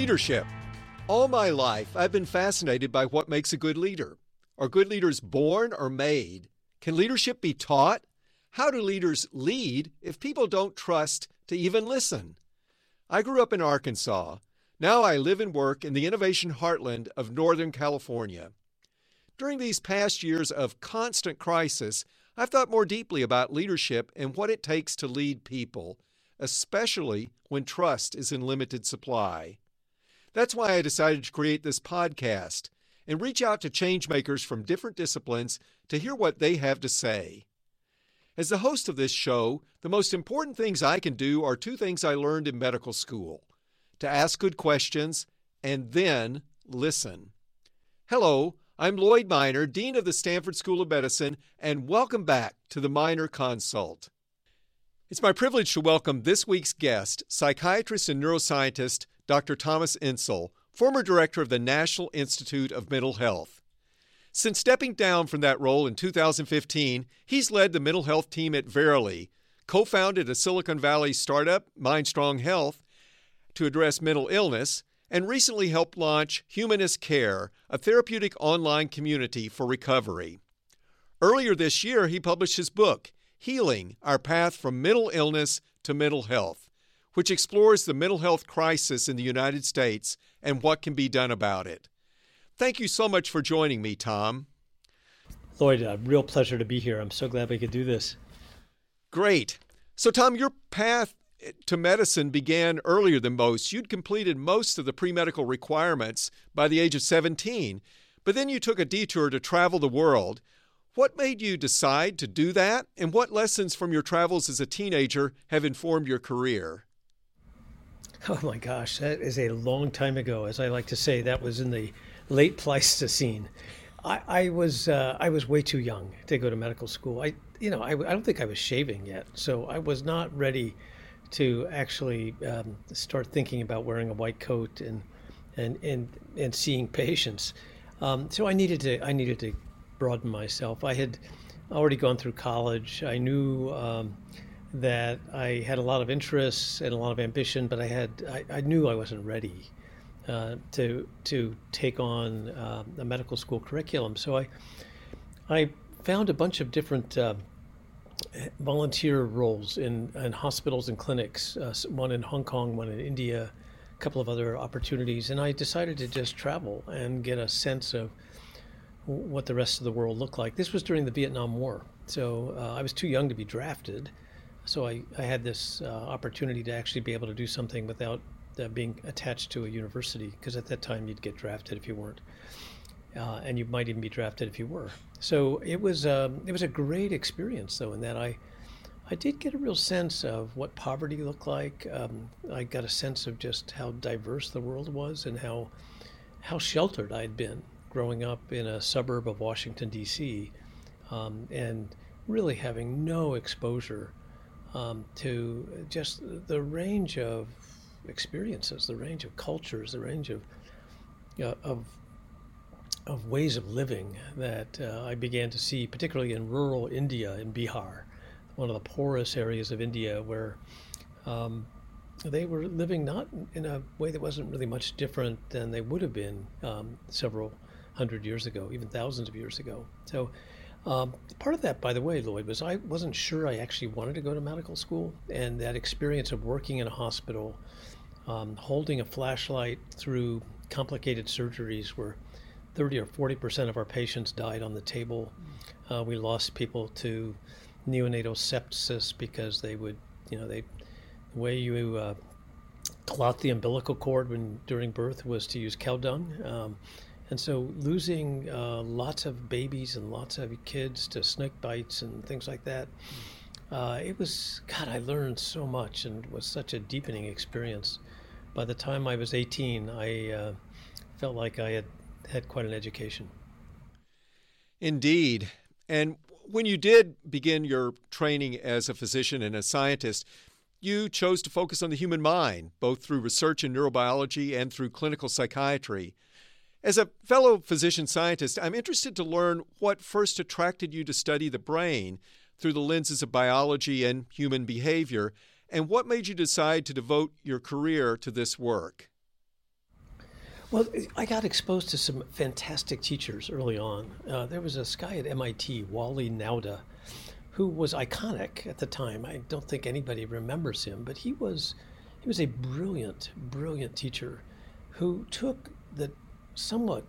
Leadership. All my life, I've been fascinated by what makes a good leader. Are good leaders born or made? Can leadership be taught? How do leaders lead if people don't trust to even listen? I grew up in Arkansas. Now I live and work in the innovation heartland of Northern California. During these past years of constant crisis, I've thought more deeply about leadership and what it takes to lead people, especially when trust is in limited supply. That's why I decided to create this podcast and reach out to changemakers from different disciplines to hear what they have to say. As the host of this show, the most important things I can do are two things I learned in medical school: to ask good questions and then listen. Hello, I'm Lloyd Minor, Dean of the Stanford School of Medicine, and welcome back to the Minor Consult. It's my privilege to welcome this week's guest, psychiatrist and neuroscientist Dr. Thomas Insel, former director of the National Institute of Mental Health. Since stepping down from that role in 2015, he's led the mental health team at Verily, co-founded a Silicon Valley startup, MindStrong Health, to address mental illness, and recently helped launch Humanist Care, a therapeutic online community for recovery. Earlier this year, he published his book, Healing, Our Path from Mental Illness to Mental Health, which explores the mental health crisis in the United States and what can be done about it. Thank you so much for joining me, Tom. Lloyd, a real pleasure to be here. I'm so glad we could do this. Great. So, Tom, your path to medicine began earlier than most. You'd completed most of the pre-medical requirements by the age of 17, but then you took a detour to travel the world. What made you decide to do that, and what lessons from your travels as a teenager have informed your career? Oh my gosh, that is a long time ago. As I like to say, that was in the late Pleistocene. I was way too young to go to medical school. I don't think I was shaving yet, so I was not ready to actually start thinking about wearing a white coat and seeing patients. So I needed to broaden myself. I had already gone through college. I knew that I had a lot of interests and a lot of ambition, but I knew I wasn't ready to take on the medical school curriculum. So I found a bunch of different volunteer roles in hospitals and clinics, one in Hong Kong, one in India, a couple of other opportunities. And I decided to just travel and get a sense of what the rest of the world looked like. This was during the Vietnam War. So I was too young to be drafted. So I had this opportunity to actually be able to do something without being attached to a university, because at that time you'd get drafted if you weren't. And you might even be drafted if you were. So it was a great experience, though, in that I did get a real sense of what poverty looked like. I got a sense of just how diverse the world was and how sheltered I'd been growing up in a suburb of Washington, D.C., and really having no exposure to just the range of experiences, the range of cultures, the range of ways of living that I began to see, particularly in rural India, in Bihar, one of the poorest areas of India, where they were living not in a way that wasn't really much different than they would have been several hundred years ago, even thousands of years ago. So part of that, by the way, Lloyd, was I wasn't sure I actually wanted to go to medical school, and that experience of working in a hospital, holding a flashlight through complicated surgeries where 30 or 40% of our patients died on the table. We lost people to neonatal sepsis because the way you clot the umbilical cord during birth was to use cow dung. And so losing lots of babies and lots of kids to snake bites and things like that, I learned so much, and it was such a deepening experience. By the time I was 18, I felt like I had quite an education. Indeed. And when you did begin your training as a physician and a scientist, you chose to focus on the human mind, both through research in neurobiology and through clinical psychiatry. As a fellow physician scientist, I'm interested to learn what first attracted you to study the brain through the lenses of biology and human behavior, and what made you decide to devote your career to this work. Well, I got exposed to some fantastic teachers early on. There was this guy at MIT, Wally Nauda, who was iconic at the time. I don't think anybody remembers him, but he was a brilliant, brilliant teacher who took the somewhat,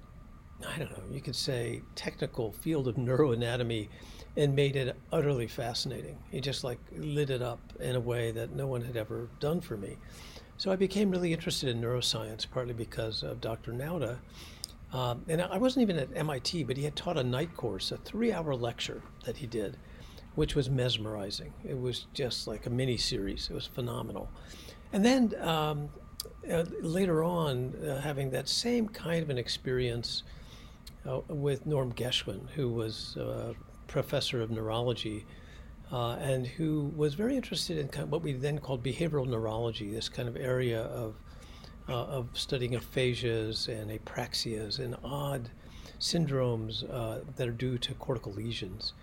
I don't know, you could say technical field of neuroanatomy and made it utterly fascinating. He just like lit it up in a way that no one had ever done for me. So I became really interested in neuroscience, partly because of Dr. Nauda. And I wasn't even at MIT, but he had taught a night course, a 3-hour lecture that he did, which was mesmerizing. It was just like a mini series. It was phenomenal. And then later on, having that same kind of an experience with Norm Geschwind, who was a professor of neurology and who was very interested in kind of what we then called behavioral neurology, this kind of area of studying aphasias and apraxias and odd syndromes that are due to cortical lesions.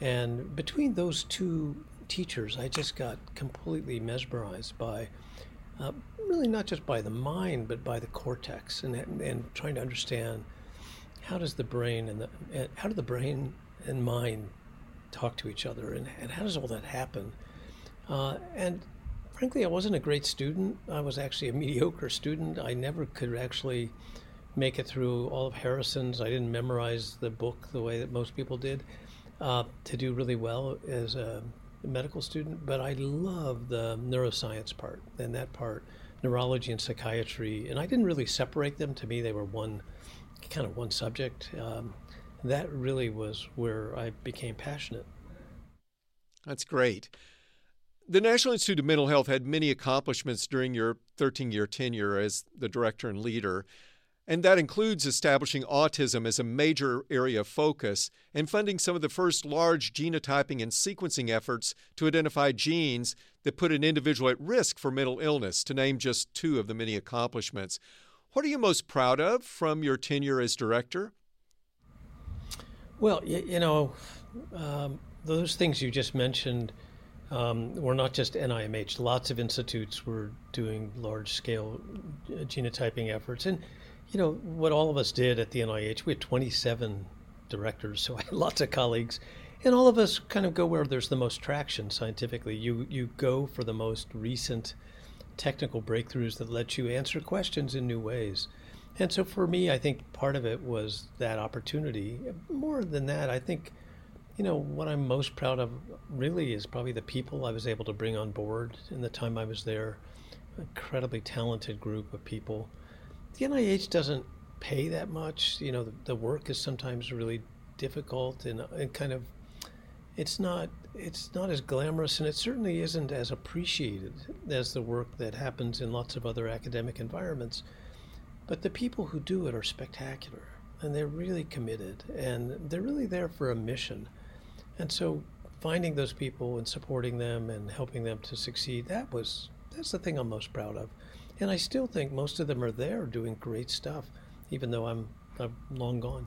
And between those two teachers, I just got completely mesmerized by really not just by the mind, but by the cortex and trying to understand how does the brain how do the brain and mind talk to each other and how does all that happen? And frankly, I wasn't a great student. I was actually a mediocre student. I never could actually make it through all of Harrison's. I didn't memorize the book the way that most people did. To do really well as a medical student, but I love the neuroscience part and that part, neurology and psychiatry, and I didn't really separate them. To me, they were one subject. That really was where I became passionate. That's great. The National Institute of Mental Health had many accomplishments during your 13-year tenure as the director and leader. And that includes establishing autism as a major area of focus and funding some of the first large genotyping and sequencing efforts to identify genes that put an individual at risk for mental illness, to name just two of the many accomplishments. What are you most proud of from your tenure as director? Well, those things you just mentioned were not just NIMH. Lots of institutes were doing large-scale genotyping efforts. And what all of us did at the NIH, we had 27 directors, so I had lots of colleagues, and all of us kind of go where there's the most traction scientifically. You go for the most recent technical breakthroughs that let you answer questions in new ways. And so for me, I think part of it was that opportunity. More than that, I think, what I'm most proud of really is probably the people I was able to bring on board in the time I was there. Incredibly talented group of people. The NIH doesn't pay that much. The work is sometimes really difficult and kind of it's not as glamorous, and it certainly isn't as appreciated as the work that happens in lots of other academic environments. But the people who do it are spectacular, and they're really committed, and they're really there for a mission. And so finding those people and supporting them and helping them to succeed, that's the thing I'm most proud of. And I still think most of them are there doing great stuff, even though I'm long gone.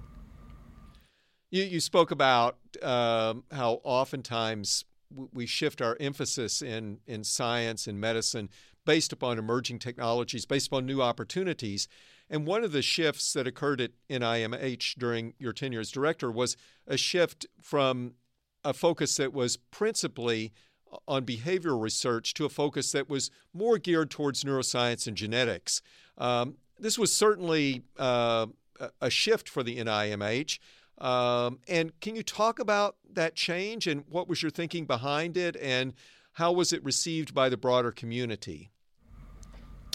You spoke about how oftentimes we shift our emphasis in science and medicine based upon emerging technologies, based upon new opportunities. And one of the shifts that occurred at NIMH during your tenure as director was a shift from a focus that was principally on behavioral research to a focus that was more geared towards neuroscience and genetics. This was certainly a shift for the NIMH. And can you talk about that change and what was your thinking behind it and how was it received by the broader community?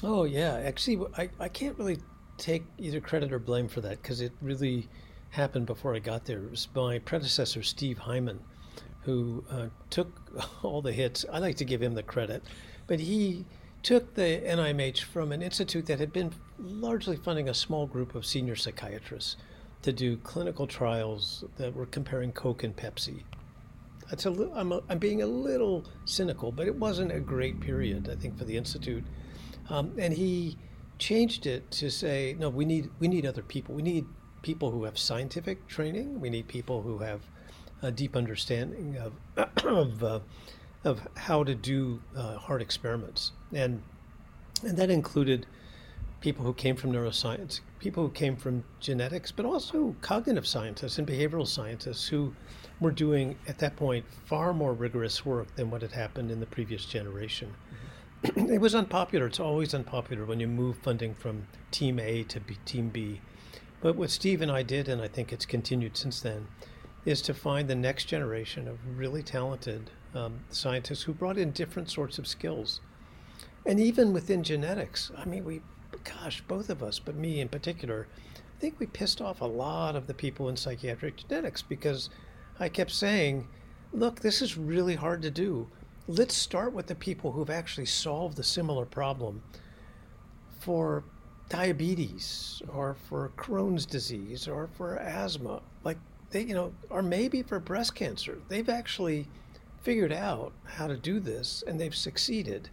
Oh, yeah. Actually, I can't really take either credit or blame for that because it really happened before I got there. It was my predecessor, Steve Hyman, who took all the hits. I like to give him the credit, but he took the NIMH from an institute that had been largely funding a small group of senior psychiatrists to do clinical trials that were comparing Coke and Pepsi. I'm being a little cynical, but it wasn't a great period, I think, for the institute. And he changed it to say, no, we need other people. We need people who have scientific training. We need people who have a deep understanding of how to do hard experiments, and that included people who came from neuroscience, people who came from genetics, but also cognitive scientists and behavioral scientists who were doing, at that point, far more rigorous work than what had happened in the previous generation. Mm-hmm. It was unpopular. It's always unpopular when you move funding from Team A to Team B. But what Steve and I did, and I think it's continued since then, is to find the next generation of really talented scientists who brought in different sorts of skills. And even within genetics, I mean, both of us, but me in particular, I think we pissed off a lot of the people in psychiatric genetics because I kept saying, look, this is really hard to do. Let's start with the people who've actually solved a similar problem for diabetes or for Crohn's disease or for asthma, like they, or maybe for breast cancer. They've actually figured out how to do this and they've succeeded.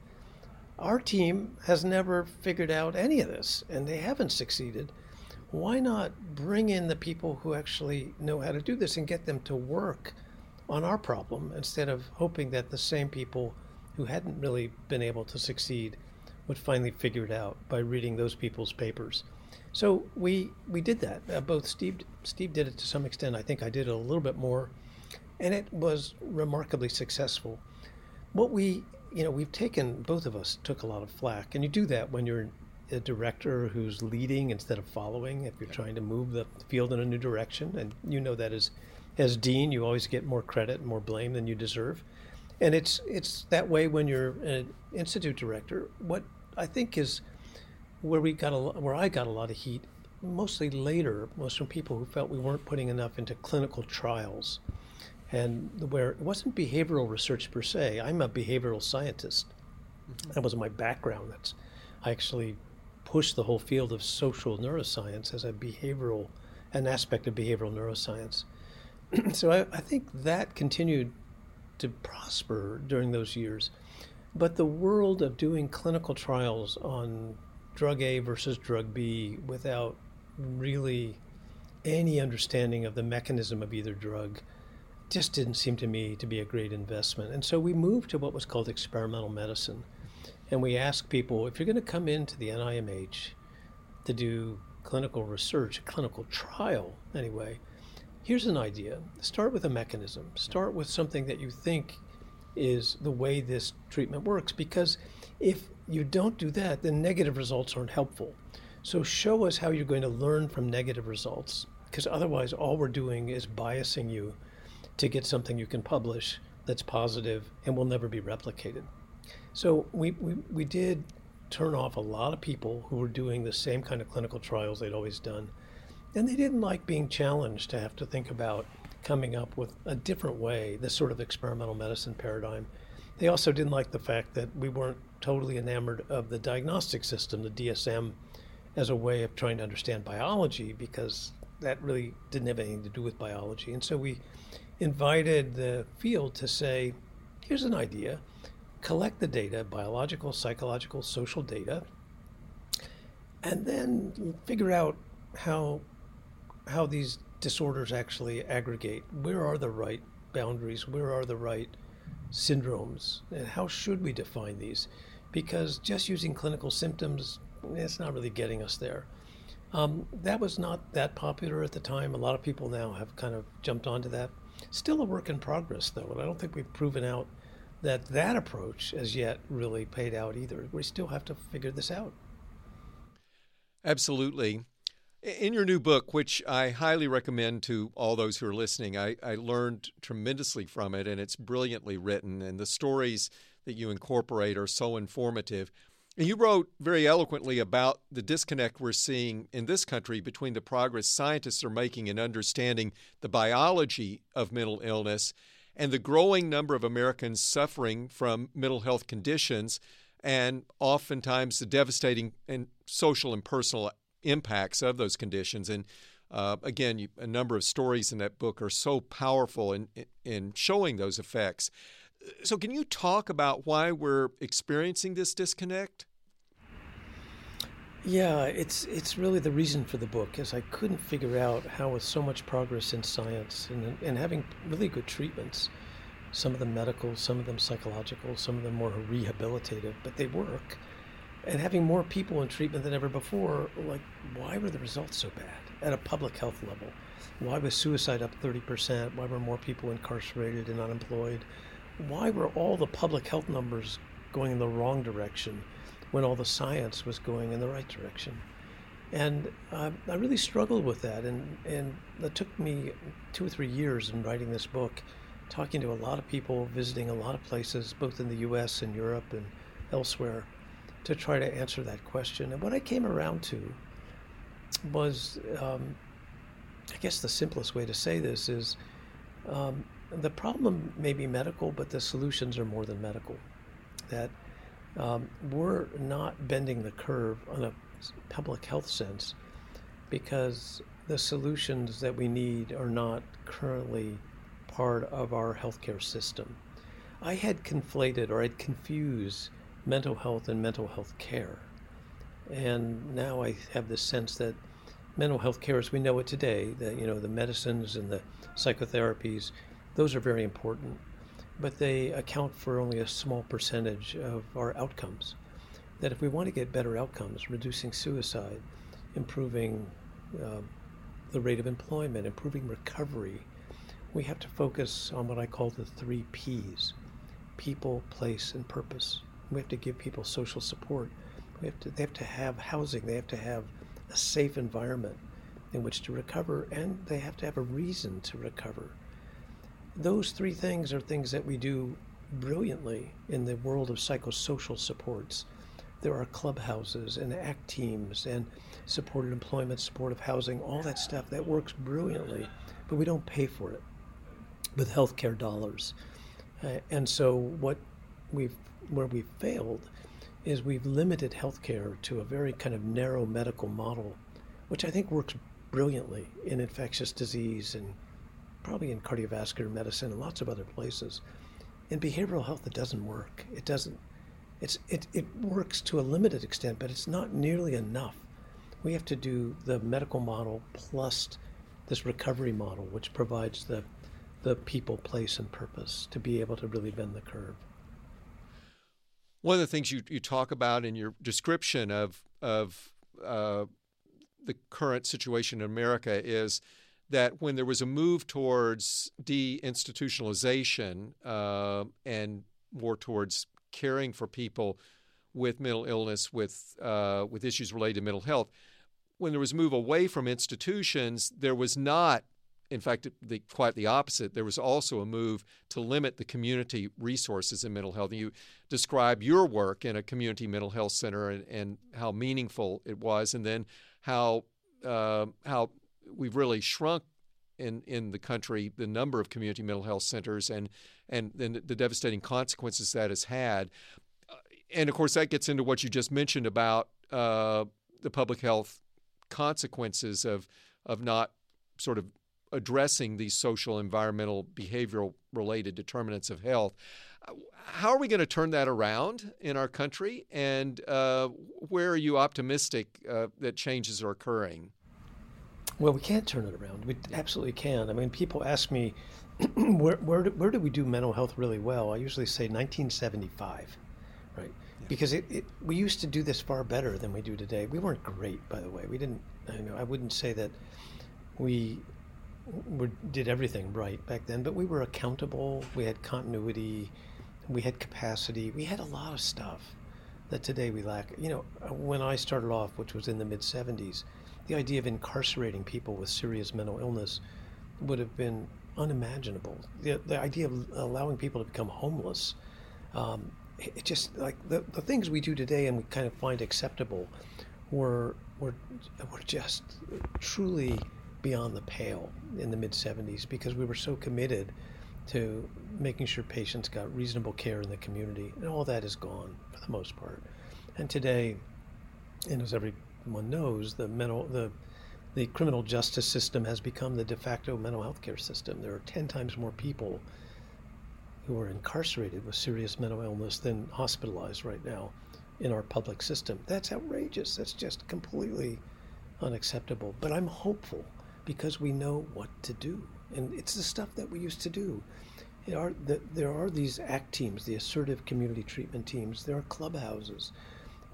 Our team has never figured out any of this, and they haven't succeeded. Why not bring in the people who actually know how to do this and get them to work on our problem instead of hoping that the same people who hadn't really been able to succeed would finally figure it out by reading those people's papers? So we did that. Both Steve did it to some extent. I think I did it a little bit more, and it was remarkably successful. What we've taken, both of us took a lot of flack, and you do that when you're a director who's leading instead of following, if you're trying to move the field in a new direction, and that as dean, you always get more credit and more blame than you deserve. And it's that way when you're an institute director. What I think is where I got a lot of heat, mostly later, was from people who felt we weren't putting enough into clinical trials. And where it wasn't behavioral research per se. I'm a behavioral scientist. Mm-hmm. That was my background. I actually pushed the whole field of social neuroscience as an aspect of behavioral neuroscience. So I think that continued to prosper during those years. But the world of doing clinical trials on drug A versus drug B without really any understanding of the mechanism of either drug just didn't seem to me to be a great investment. And so we moved to what was called experimental medicine. And we asked people, if you're going to come into the NIMH to do clinical research, clinical trial anyway, here's an idea. Start with a mechanism. Start with something that you think is the way this treatment works. Because if you don't do that, then negative results aren't helpful. So show us how you're going to learn from negative results. Because otherwise, all we're doing is biasing you to get something you can publish that's positive and will never be replicated. So we did turn off a lot of people who were doing the same kind of clinical trials they'd always done. And they didn't like being challenged to have to think about coming up with a different way, this sort of experimental medicine paradigm. They also didn't like the fact that we weren't totally enamored of the diagnostic system, the DSM, as a way of trying to understand biology, because that really didn't have anything to do with biology. And so we invited the field to say, here's an idea, collect the data, biological, psychological, social data, and then figure out how these disorders actually aggregate. Where are the right boundaries? Where are the right syndromes? And how should we define these? Because just using clinical symptoms, it's not really getting us there. That was not that popular at the time. A lot of people now have kind of jumped onto that. Still a work in progress, though, and I don't think we've proven out that that approach as yet really paid out either. We still have to figure this out. Absolutely. In your new book, which I highly recommend to all those who are listening, I learned tremendously from it, and it's brilliantly written, and the stories that you incorporate are so informative. And you wrote very eloquently about the disconnect we're seeing in this country between the progress scientists are making in understanding the biology of mental illness and the growing number of Americans suffering from mental health conditions and oftentimes the devastating and social and personal impacts of those conditions. And again, a number of stories in that book are so powerful in showing those effects. So can you talk about why we're experiencing this disconnect? Yeah, it's really the reason for the book is I couldn't figure out how with so much progress in science and having really good treatments, some of them medical, some of them psychological, some of them more rehabilitative, but they work. and having more people in treatment than ever before, like, why were the results so bad at a public health level? Why was suicide up 30%? Why were more people incarcerated and unemployed? Why were all the public health numbers going in the wrong direction when all the science was going in the right direction? And I really struggled with that, and it took me 2 or 3 years in writing this book, talking to a lot of people, visiting a lot of places, both in the U.S. and Europe and elsewhere, to try to answer that question. And what I came around to was, I guess the simplest way to say this is, the problem may be medical, but the solutions are more than medical. That we're not bending the curve on a public health sense because the solutions that we need are not currently part of our healthcare system. I had conflated, or I'd confused, mental health and mental health care. And now I have this sense that mental health care as we know it today, that, you know, the medicines and the psychotherapies, those are very important, but they account for only a small percentage of our outcomes. That if we want to get better outcomes, reducing suicide, improving the rate of employment, improving recovery, we have to focus on what I call the 3 Ps, people, place, and purpose. We have to give people social support. They have to have housing. They have to have a safe environment in which to recover, and they have to have a reason to recover. Those 3 things are things that we do brilliantly in the world of psychosocial supports. There are clubhouses and ACT teams and supported employment, supportive housing, all that stuff that works brilliantly, but we don't pay for it with healthcare dollars. And so what we've failed is we've limited healthcare to a very kind of narrow medical model, which I think works brilliantly in infectious disease and probably in cardiovascular medicine and lots of other places. In behavioral health, it doesn't work. It doesn't. It works to a limited extent, but it's not nearly enough. We have to do the medical model plus this recovery model, which provides the people, place, and purpose to be able to really bend the curve. One of the things you talk about in your description of the current situation in America is that when there was a move towards deinstitutionalization and more towards caring for people with mental illness, with issues related to mental health, when there was a move away from institutions, there was not, in fact, quite the opposite. There was also a move to limit the community resources in mental health. And you describe your work in a community mental health center and how meaningful it was, and then how we've really shrunk in the country the number of community mental health centers and then the devastating consequences that has had. And, of course, that gets into what you just mentioned about the public health consequences of not sort of addressing these social, environmental, behavioral-related determinants of health. How are we going to turn that around in our country? And where are you optimistic that changes are occurring? Well, we can't turn it around. We absolutely can. I mean, people ask me, where do we do mental health really well? I usually say 1975, right? Yeah. Because we used to do this far better than we do today. We weren't great, by the way. We didn't. I wouldn't say that we did everything right back then, but we were accountable, we had continuity, we had capacity, we had a lot of stuff that today we lack. You know, when I started off, which was in the mid-'70s, the idea of incarcerating people with serious mental illness would have been unimaginable. The idea of allowing people to become homeless, it just, like, the things we do today and we kind of find acceptable were just truly beyond the pale in the mid-'70s because we were so committed to making sure patients got reasonable care in the community, and all that is gone for the most part. And today, and as everyone knows, the criminal justice system has become the de facto mental health care system. There are 10 times more people who are incarcerated with serious mental illness than hospitalized right now in our public system. That's outrageous. That's just completely unacceptable. But I'm hopeful, because we know what to do. And it's the stuff that we used to do. There are these ACT teams, the assertive community treatment teams. There are clubhouses.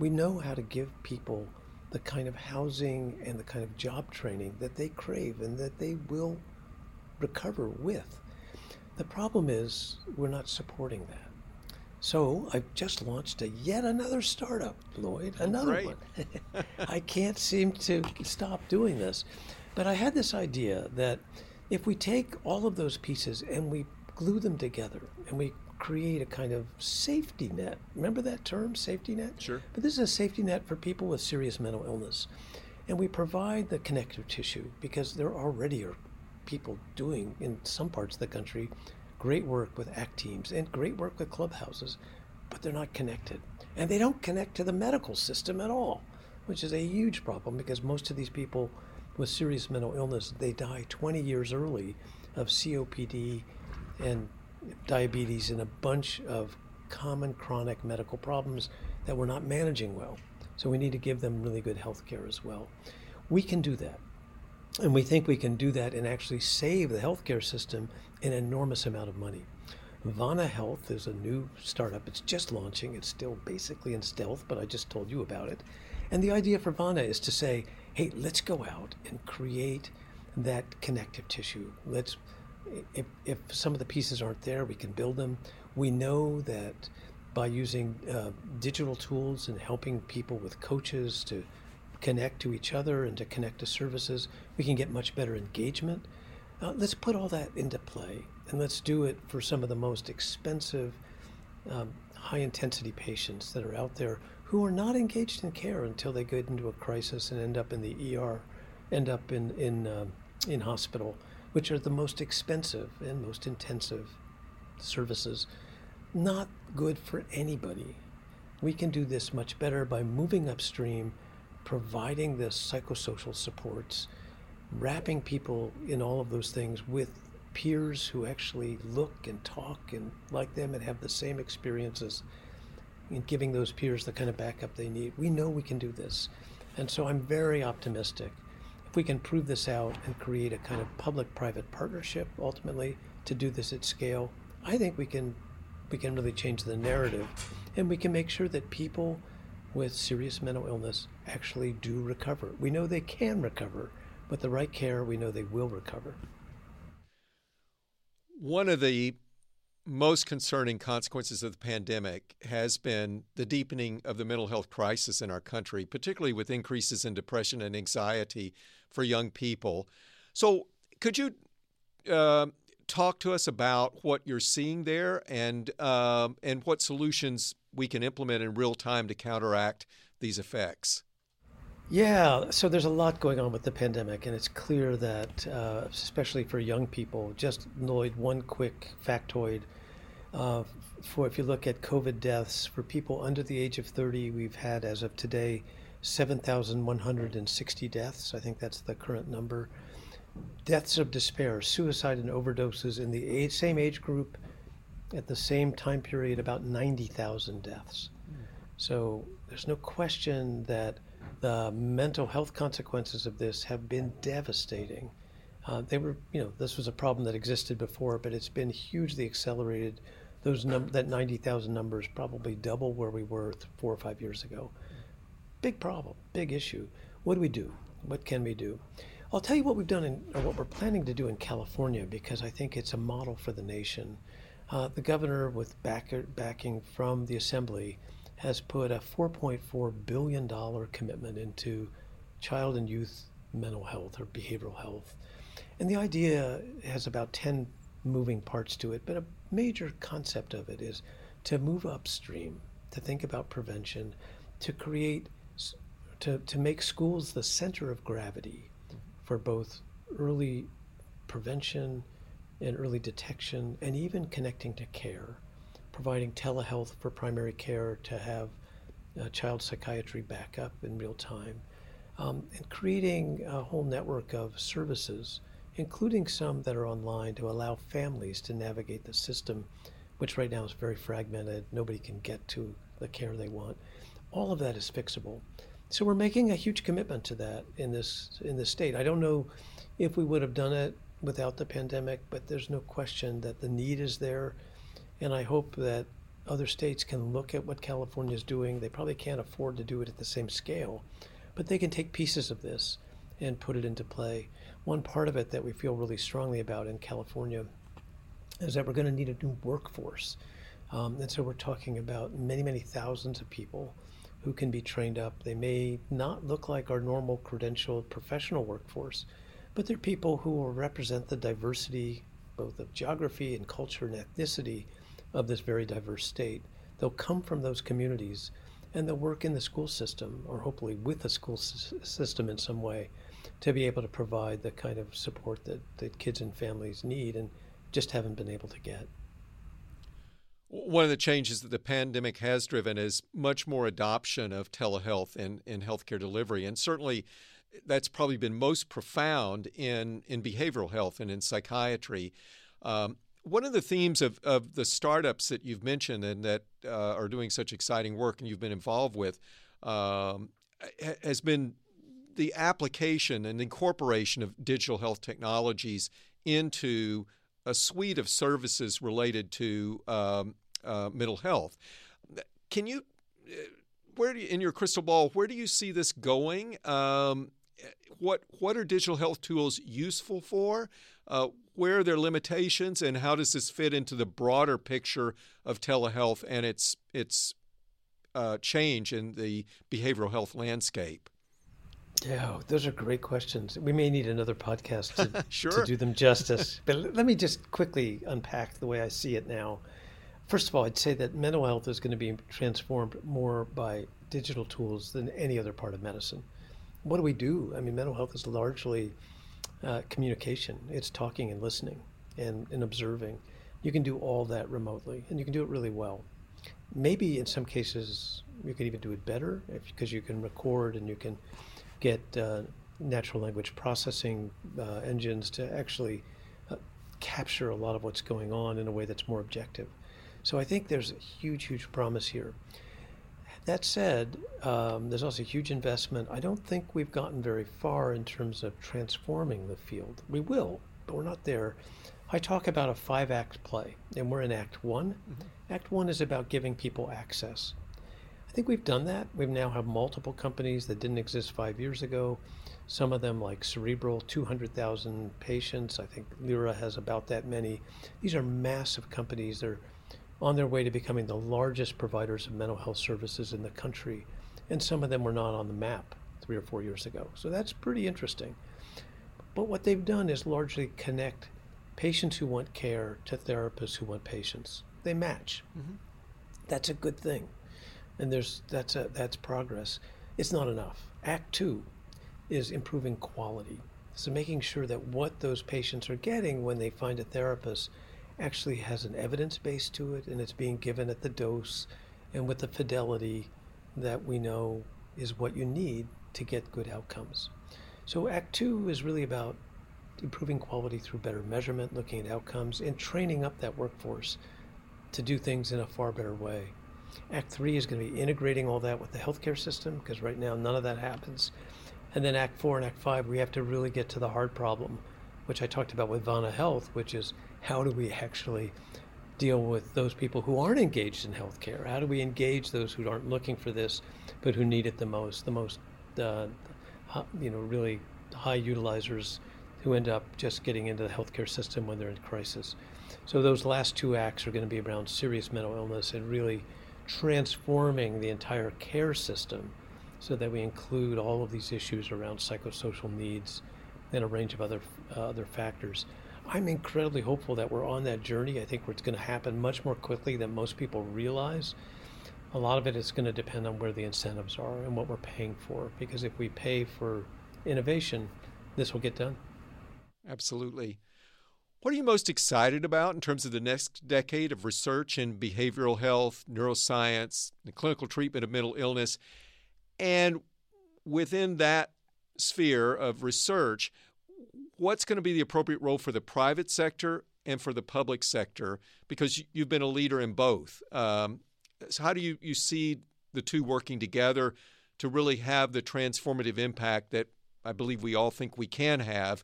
we know how to give people the kind of housing and the kind of job training that they crave and that they will recover with. The problem is we're not supporting that. So I've just launched yet another startup, Lloyd, another one. I can't seem to stop doing this. But I had this idea that if we take all of those pieces and we glue them together and we create a kind of safety net. Remember that term, safety net? Sure. But this is a safety net for people with serious mental illness. And we provide the connective tissue because there already are people doing, in some parts of the country, great work with ACT teams and great work with clubhouses, but they're not connected. And they don't connect to the medical system at all, which is a huge problem because most of these people with serious mental illness, they die 20 years early of COPD and diabetes and a bunch of common chronic medical problems that we're not managing well. So we need to give them really good health care as well. We can do that. And we think we can do that and actually save the healthcare system an enormous amount of money. Vana Health is a new startup. It's just launching. It's still basically in stealth, but I just told you about it. And the idea for Vana is to say, hey, let's go out and create that connective tissue. Let's, if some of the pieces aren't there, we can build them. We know that by using digital tools and helping people with coaches to connect to each other and to connect to services, we can get much better engagement. Let's put all that into play, and let's do it for some of the most expensive, high-intensity patients that are out there who are not engaged in care until they get into a crisis and end up in the ER, end up in hospital, which are the most expensive and most intensive services. Not good for anybody. We can do this much better by moving upstream, providing the psychosocial supports, wrapping people in all of those things with peers who actually look and talk and like them and have the same experiences, and giving those peers the kind of backup they need. We know we can do this. And so I'm very optimistic. If we can prove this out and create a kind of public-private partnership, ultimately, to do this at scale, I think we can really change the narrative, and we can make sure that people with serious mental illness actually do recover. We know they can recover. With the right care, we know they will recover. One of the most concerning consequences of the pandemic has been the deepening of the mental health crisis in our country, particularly with increases in depression and anxiety for young people. So could you talk to us about what you're seeing there and what solutions we can implement in real time to counteract these effects? Yeah, so there's a lot going on with the pandemic, and it's clear that, especially for young people, just Lloyd, one quick factoid. For if you look at COVID deaths, for people under the age of 30, we've had, as of today, 7,160 deaths. I think that's the current number. Deaths of despair, suicide and overdoses in the same age group, at the same time period, about 90,000 deaths. So there's no question that the mental health consequences of this have been devastating. This was a problem that existed before, but it's been hugely accelerated. That 90,000 number is probably double where we were 4 or 5 years ago. Big problem, big issue. What do we do? What can we do? I'll tell you what we've done or what we're planning to do in California, because I think it's a model for the nation. The governor, with backing from the assembly, has put a $4.4 billion commitment into child and youth mental health or behavioral health. And the idea has about 10 moving parts to it, but a major concept of it is to move upstream, to think about prevention, to make schools the center of gravity for both early prevention and early detection, and even connecting to care, providing telehealth for primary care to have child psychiatry backup in real time, and creating a whole network of services, including some that are online, to allow families to navigate the system, which right now is very fragmented. Nobody can get to the care they want. All of that is fixable. So we're making a huge commitment to that in this state. I don't know if we would have done it without the pandemic, but there's no question that the need is there. And I hope that other states can look at what California is doing. They probably can't afford to do it at the same scale, but they can take pieces of this and put it into play. One part of it that we feel really strongly about in California is that we're going to need a new workforce. And so we're talking about many, many thousands of people who can be trained up. They may not look like our normal credentialed professional workforce, but they're people who will represent the diversity, both of geography and culture and ethnicity, of this very diverse state. They'll come from those communities and they'll work in the school system, or hopefully with the school system in some way, to be able to provide the kind of support that kids and families need and just haven't been able to get. One of the changes that the pandemic has driven is much more adoption of telehealth in healthcare delivery. And certainly that's probably been most profound in behavioral health and in psychiatry. One of the themes of the startups that you've mentioned and that are doing such exciting work and you've been involved with has been the application and incorporation of digital health technologies into a suite of services related to mental health. Can you, in your crystal ball, where do you see this going? What are digital health tools useful for? Where are their limitations, and how does this fit into the broader picture of telehealth and its change in the behavioral health landscape? Yeah, those are great questions. We may need another podcast to, sure, to do them justice. But let me just quickly unpack the way I see it now. First of all, I'd say that mental health is going to be transformed more by digital tools than any other part of medicine. What do we do? I mean, mental health is largely communication. It's talking and listening and observing. You can do all that remotely, and you can do it really well. Maybe in some cases you can even do it better because you can record and you can get natural language processing engines to actually capture a lot of what's going on in a way that's more objective. So I think there's a huge, huge promise here. That said, there's also huge investment. I don't think we've gotten very far in terms of transforming the field. We will, but we're not there. I talk about a 5-act play, and we're in Act 1. Mm-hmm. Act 1 is about giving people access. I think we've done that. We now have multiple companies that didn't exist 5 years ago. Some of them, like Cerebral, 200,000 patients. I think Lyra has about that many. These are massive companies. They're on their way to becoming the largest providers of mental health services in the country. And some of them were not on the map 3 or 4 years ago. So that's pretty interesting. But what they've done is largely connect patients who want care to therapists who want patients. They match. Mm-hmm. That's a good thing. And that's progress. It's not enough. Act 2 is improving quality. So making sure that what those patients are getting when they find a therapist actually has an evidence base to it, and it's being given at the dose and with the fidelity that we know is what you need to get good outcomes. So Act 2 is really about improving quality through better measurement, looking at outcomes, and training up that workforce to do things in a far better way. Act 3 is going to be integrating all that with the healthcare system, because right now none of that happens. And then Act 4 and Act 5, we have to really get to the hard problem, which I talked about with Vana Health, which is how do we actually deal with those people who aren't engaged in healthcare? How do we engage those who aren't looking for this, but who need it the most, really high utilizers who end up just getting into the healthcare system when they're in crisis? So those last 2 acts are going to be around serious mental illness and really transforming the entire care system so that we include all of these issues around psychosocial needs and a range of other factors. I'm incredibly hopeful that we're on that journey. I think it's going to happen much more quickly than most people realize. A lot of it is going to depend on where the incentives are and what we're paying for, because if we pay for innovation, this will get done. Absolutely. What are you most excited about in terms of the next decade of research in behavioral health, neuroscience, the clinical treatment of mental illness? And within that sphere of research, what's going to be the appropriate role for the private sector and for the public sector? Because you've been a leader in both. So how do you see the two working together to really have the transformative impact that I believe we all think we can have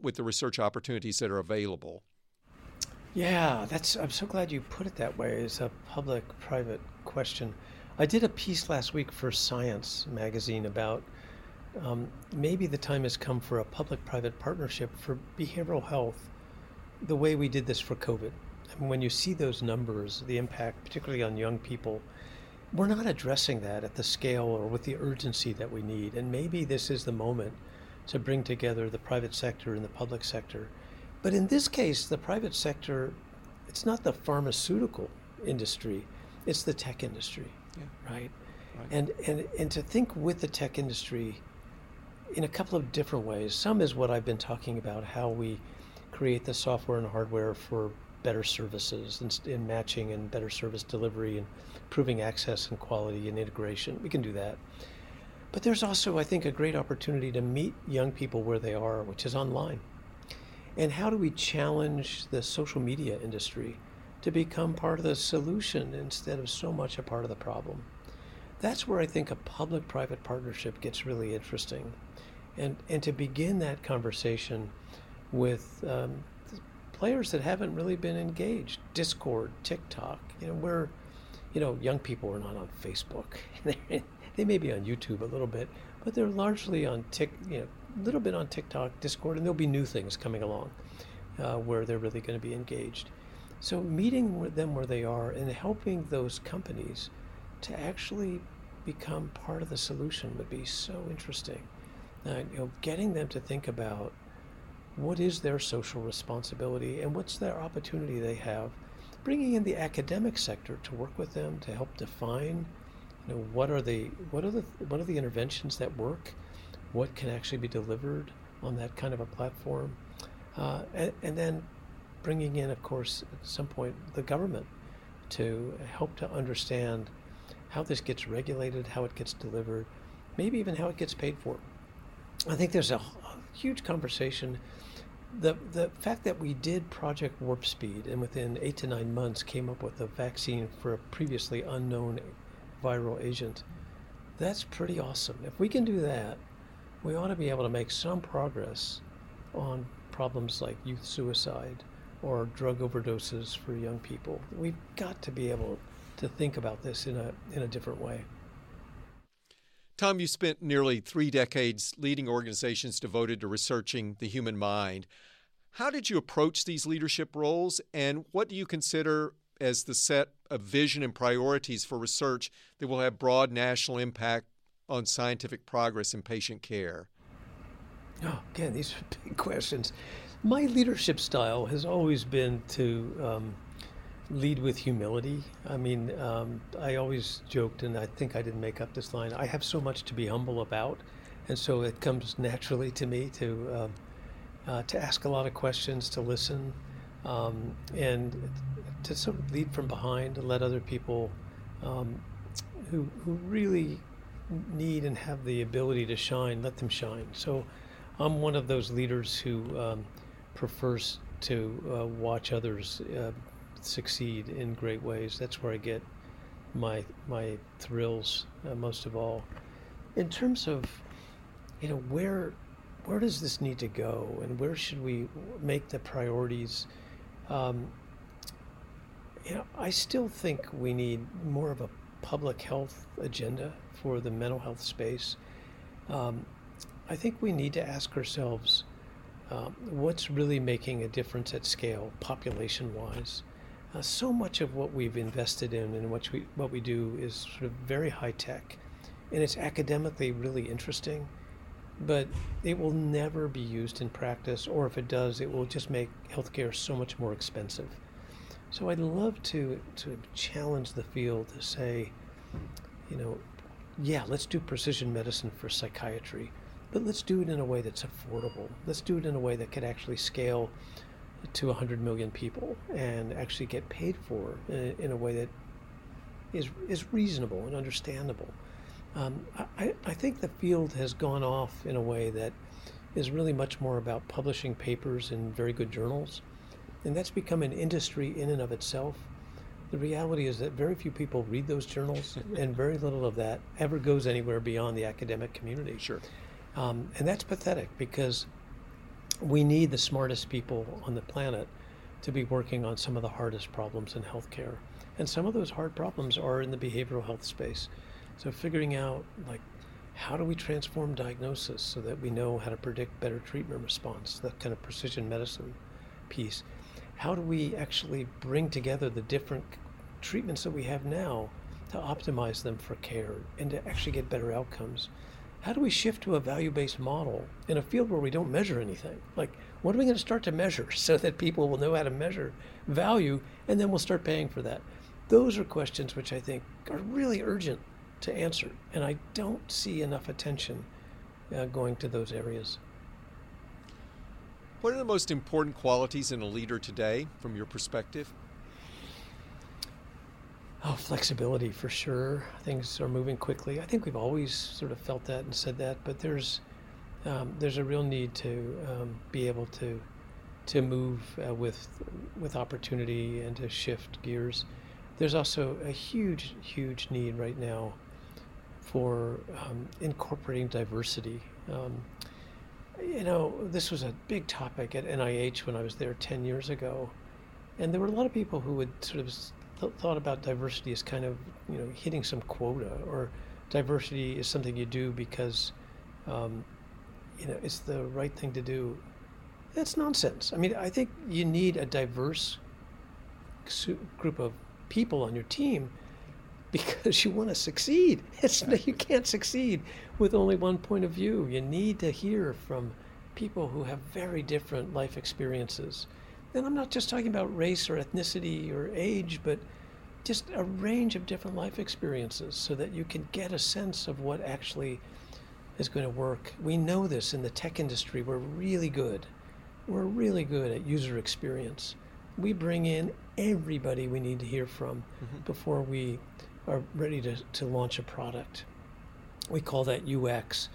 with the research opportunities that are available? Yeah, I'm so glad you put it that way. It's a public-private question. I did a piece last week for Science magazine about maybe the time has come for a public-private partnership for behavioral health, the way we did this for COVID. I mean, when you see those numbers, the impact, particularly on young people, we're not addressing that at the scale or with the urgency that we need. And maybe this is the moment to bring together the private sector and the public sector. But in this case, the private sector, it's not the pharmaceutical industry, it's the tech industry, right? And to think with the tech industry in a couple of different ways. Some is what I've been talking about, how we create the software and hardware for better services and matching and better service delivery and improving access and quality and integration. We can do that. But there's also, I think, a great opportunity to meet young people where they are, which is online. And how do we challenge the social media industry to become part of the solution instead of so much a part of the problem? That's where I think a public-private partnership gets really interesting. And to begin that conversation with players that haven't really been engaged, Discord, TikTok, young people are not on Facebook. They may be on YouTube a little bit, but they're largely on a little bit on TikTok, Discord, and there'll be new things coming along where they're really going to be engaged. So meeting with them where they are and helping those companies to actually become part of the solution would be so interesting. Getting them to think about what is their social responsibility and what's their opportunity they have, bringing in the academic sector to work with them to help define what are the interventions that work, what can actually be delivered on that kind of a platform, and then bringing in, of course, at some point, the government to help to understand how this gets regulated, how it gets delivered, maybe even how it gets paid for. I think there's a huge conversation. The fact that we did Project Warp Speed and within 8 to 9 months came up with a vaccine for a previously unknown viral agent, that's pretty awesome. If we can do that, we ought to be able to make some progress on problems like youth suicide or drug overdoses for young people. We've got to be able to think about this in a different way. Tom, you spent nearly 3 decades leading organizations devoted to researching the human mind. How did you approach these leadership roles, and what do you consider as the set of vision and priorities for research that will have broad national impact on scientific progress in patient care? Oh, again, these are big questions. My leadership style has always been to lead with humility. I mean, I always joked, and I think I didn't make up this line, I have so much to be humble about, and so it comes naturally to me to ask a lot of questions, to listen, and to sort of lead from behind, to let other people who really need and have the ability to shine, let them shine. So I'm one of those leaders who prefers to watch others succeed in great ways. That's where I get my thrills most of all. In terms of where does this need to go and where should we make the priorities, I still think we need more of a public health agenda for the mental health space. I think we need to ask ourselves what's really making a difference at scale, population-wise. So much of what we've invested in and what we do is sort of very high-tech, and it's academically really interesting, but it will never be used in practice, or if it does, it will just make healthcare so much more expensive. So I'd love to challenge the field to say, let's do precision medicine for psychiatry, but let's do it in a way that's affordable. Let's do it in a way that could actually scale to 100 million people and actually get paid for in a way that is reasonable and understandable. I think the field has gone off in a way that is really much more about publishing papers in very good journals. And that's become an industry in and of itself. The reality is that very few people read those journals, and very little of that ever goes anywhere beyond the academic community. Sure. And that's pathetic, because we need the smartest people on the planet to be working on some of the hardest problems in healthcare. And some of those hard problems are in the behavioral health space. So figuring out, like, how do we transform diagnosis so that we know how to predict better treatment response, that kind of precision medicine piece. How do we actually bring together the different treatments that we have now to optimize them for care and to actually get better outcomes? How do we shift to a value-based model in a field where we don't measure anything? Like, what are we going to start to measure so that people will know how to measure value, and then we'll start paying for that? Those are questions which I think are really urgent to answer, and I don't see enough attention going to those areas. What are the most important qualities in a leader today, from your perspective? Oh, flexibility, for sure. Things are moving quickly. I think we've always sort of felt that and said that, but there's a real need to be able to move with opportunity and to shift gears. There's also a huge, huge need right now for incorporating diversity. You know, this was a big topic at NIH when I was there 10 years ago, and there were a lot of people who would sort of thought about diversity as kind of, you know, hitting some quota, or diversity is something you do because, you know, it's the right thing to do. That's nonsense. I mean, I think you need a diverse group of people on your team because you want to succeed. You can't succeed with only one point of view. You need to hear from people who have very different life experiences. And I'm not just talking about race or ethnicity or age, but just a range of different life experiences so that you can get a sense of what actually is going to work. We know this in the tech industry. We're really good. We're really good at user experience. We bring in everybody we need to hear from before we are ready to launch a product. We call that UX.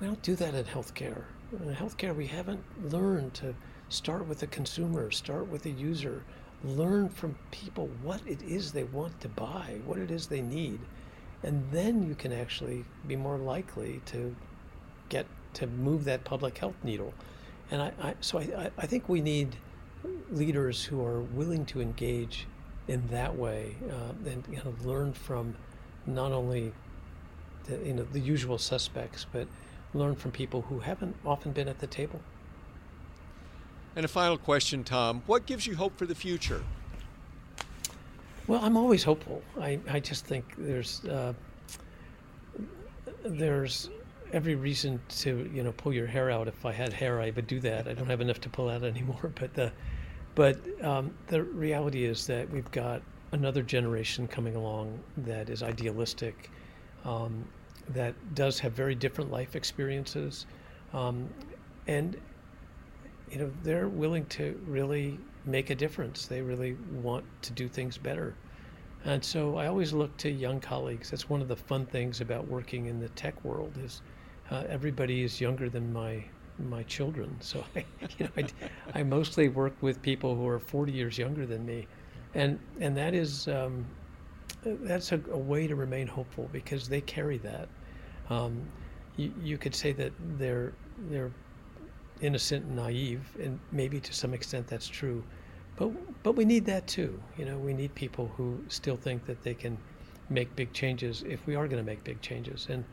We don't do that in healthcare. In healthcare, we haven't learned to start with the consumer, start with the user, learn from people what it is they want to buy, what it is they need, and then you can actually be more likely to get to move that public health needle. And I think we need leaders who are willing to engage in that way and kind of learn from not only the usual suspects, but learn from people who haven't often been at the table. And a final question, Tom, what gives you hope for the future? Well, I'm always hopeful. I just think there's every reason to, you know, pull your hair out. If I had hair, I would do that. I don't have enough to pull out anymore. But the reality is that we've got another generation coming along that is idealistic, that does have very different life experiences, and you know, they're willing to really make a difference. They really want to do things better. And so I always look to young colleagues. That's one of the fun things about working in the tech world is everybody is younger than my children. So I mostly work with people who are 40 years younger than me. And that is, that's a way to remain hopeful because they carry that. You could say that they're innocent and naive, and maybe to some extent that's true, but we need that too. You know, we need people who still think that they can make big changes if we are going to make big changes. And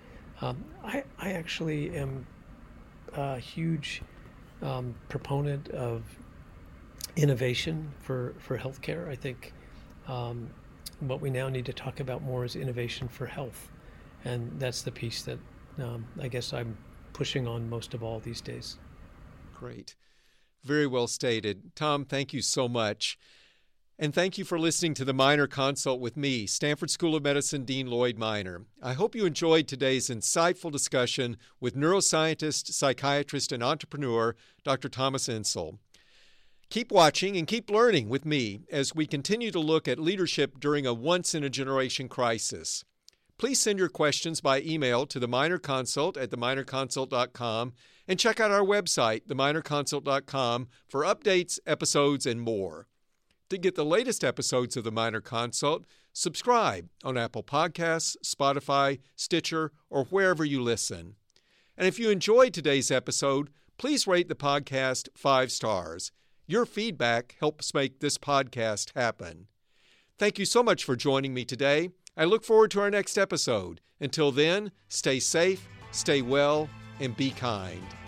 I actually am a huge proponent of innovation for healthcare. I think what we now need to talk about more is innovation for health, and that's the piece that I guess I'm pushing on most of all these days. Great. Very well stated. Tom, thank you so much. And thank you for listening to the Minor Consult with me, Stanford School of Medicine Dean Lloyd Minor. I hope you enjoyed today's insightful discussion with neuroscientist, psychiatrist, and entrepreneur, Dr. Thomas Insel. Keep watching and keep learning with me as we continue to look at leadership during a once-in-a-generation crisis. Please send your questions by email to theminorconsult@theminorconsult.com and check out our website, theminorconsult.com, for updates, episodes, and more. To get the latest episodes of The Minor Consult, subscribe on Apple Podcasts, Spotify, Stitcher, or wherever you listen. And if you enjoyed today's episode, please rate the podcast 5 stars. Your feedback helps make this podcast happen. Thank you so much for joining me today. I look forward to our next episode. Until then, stay safe, stay well, and be kind.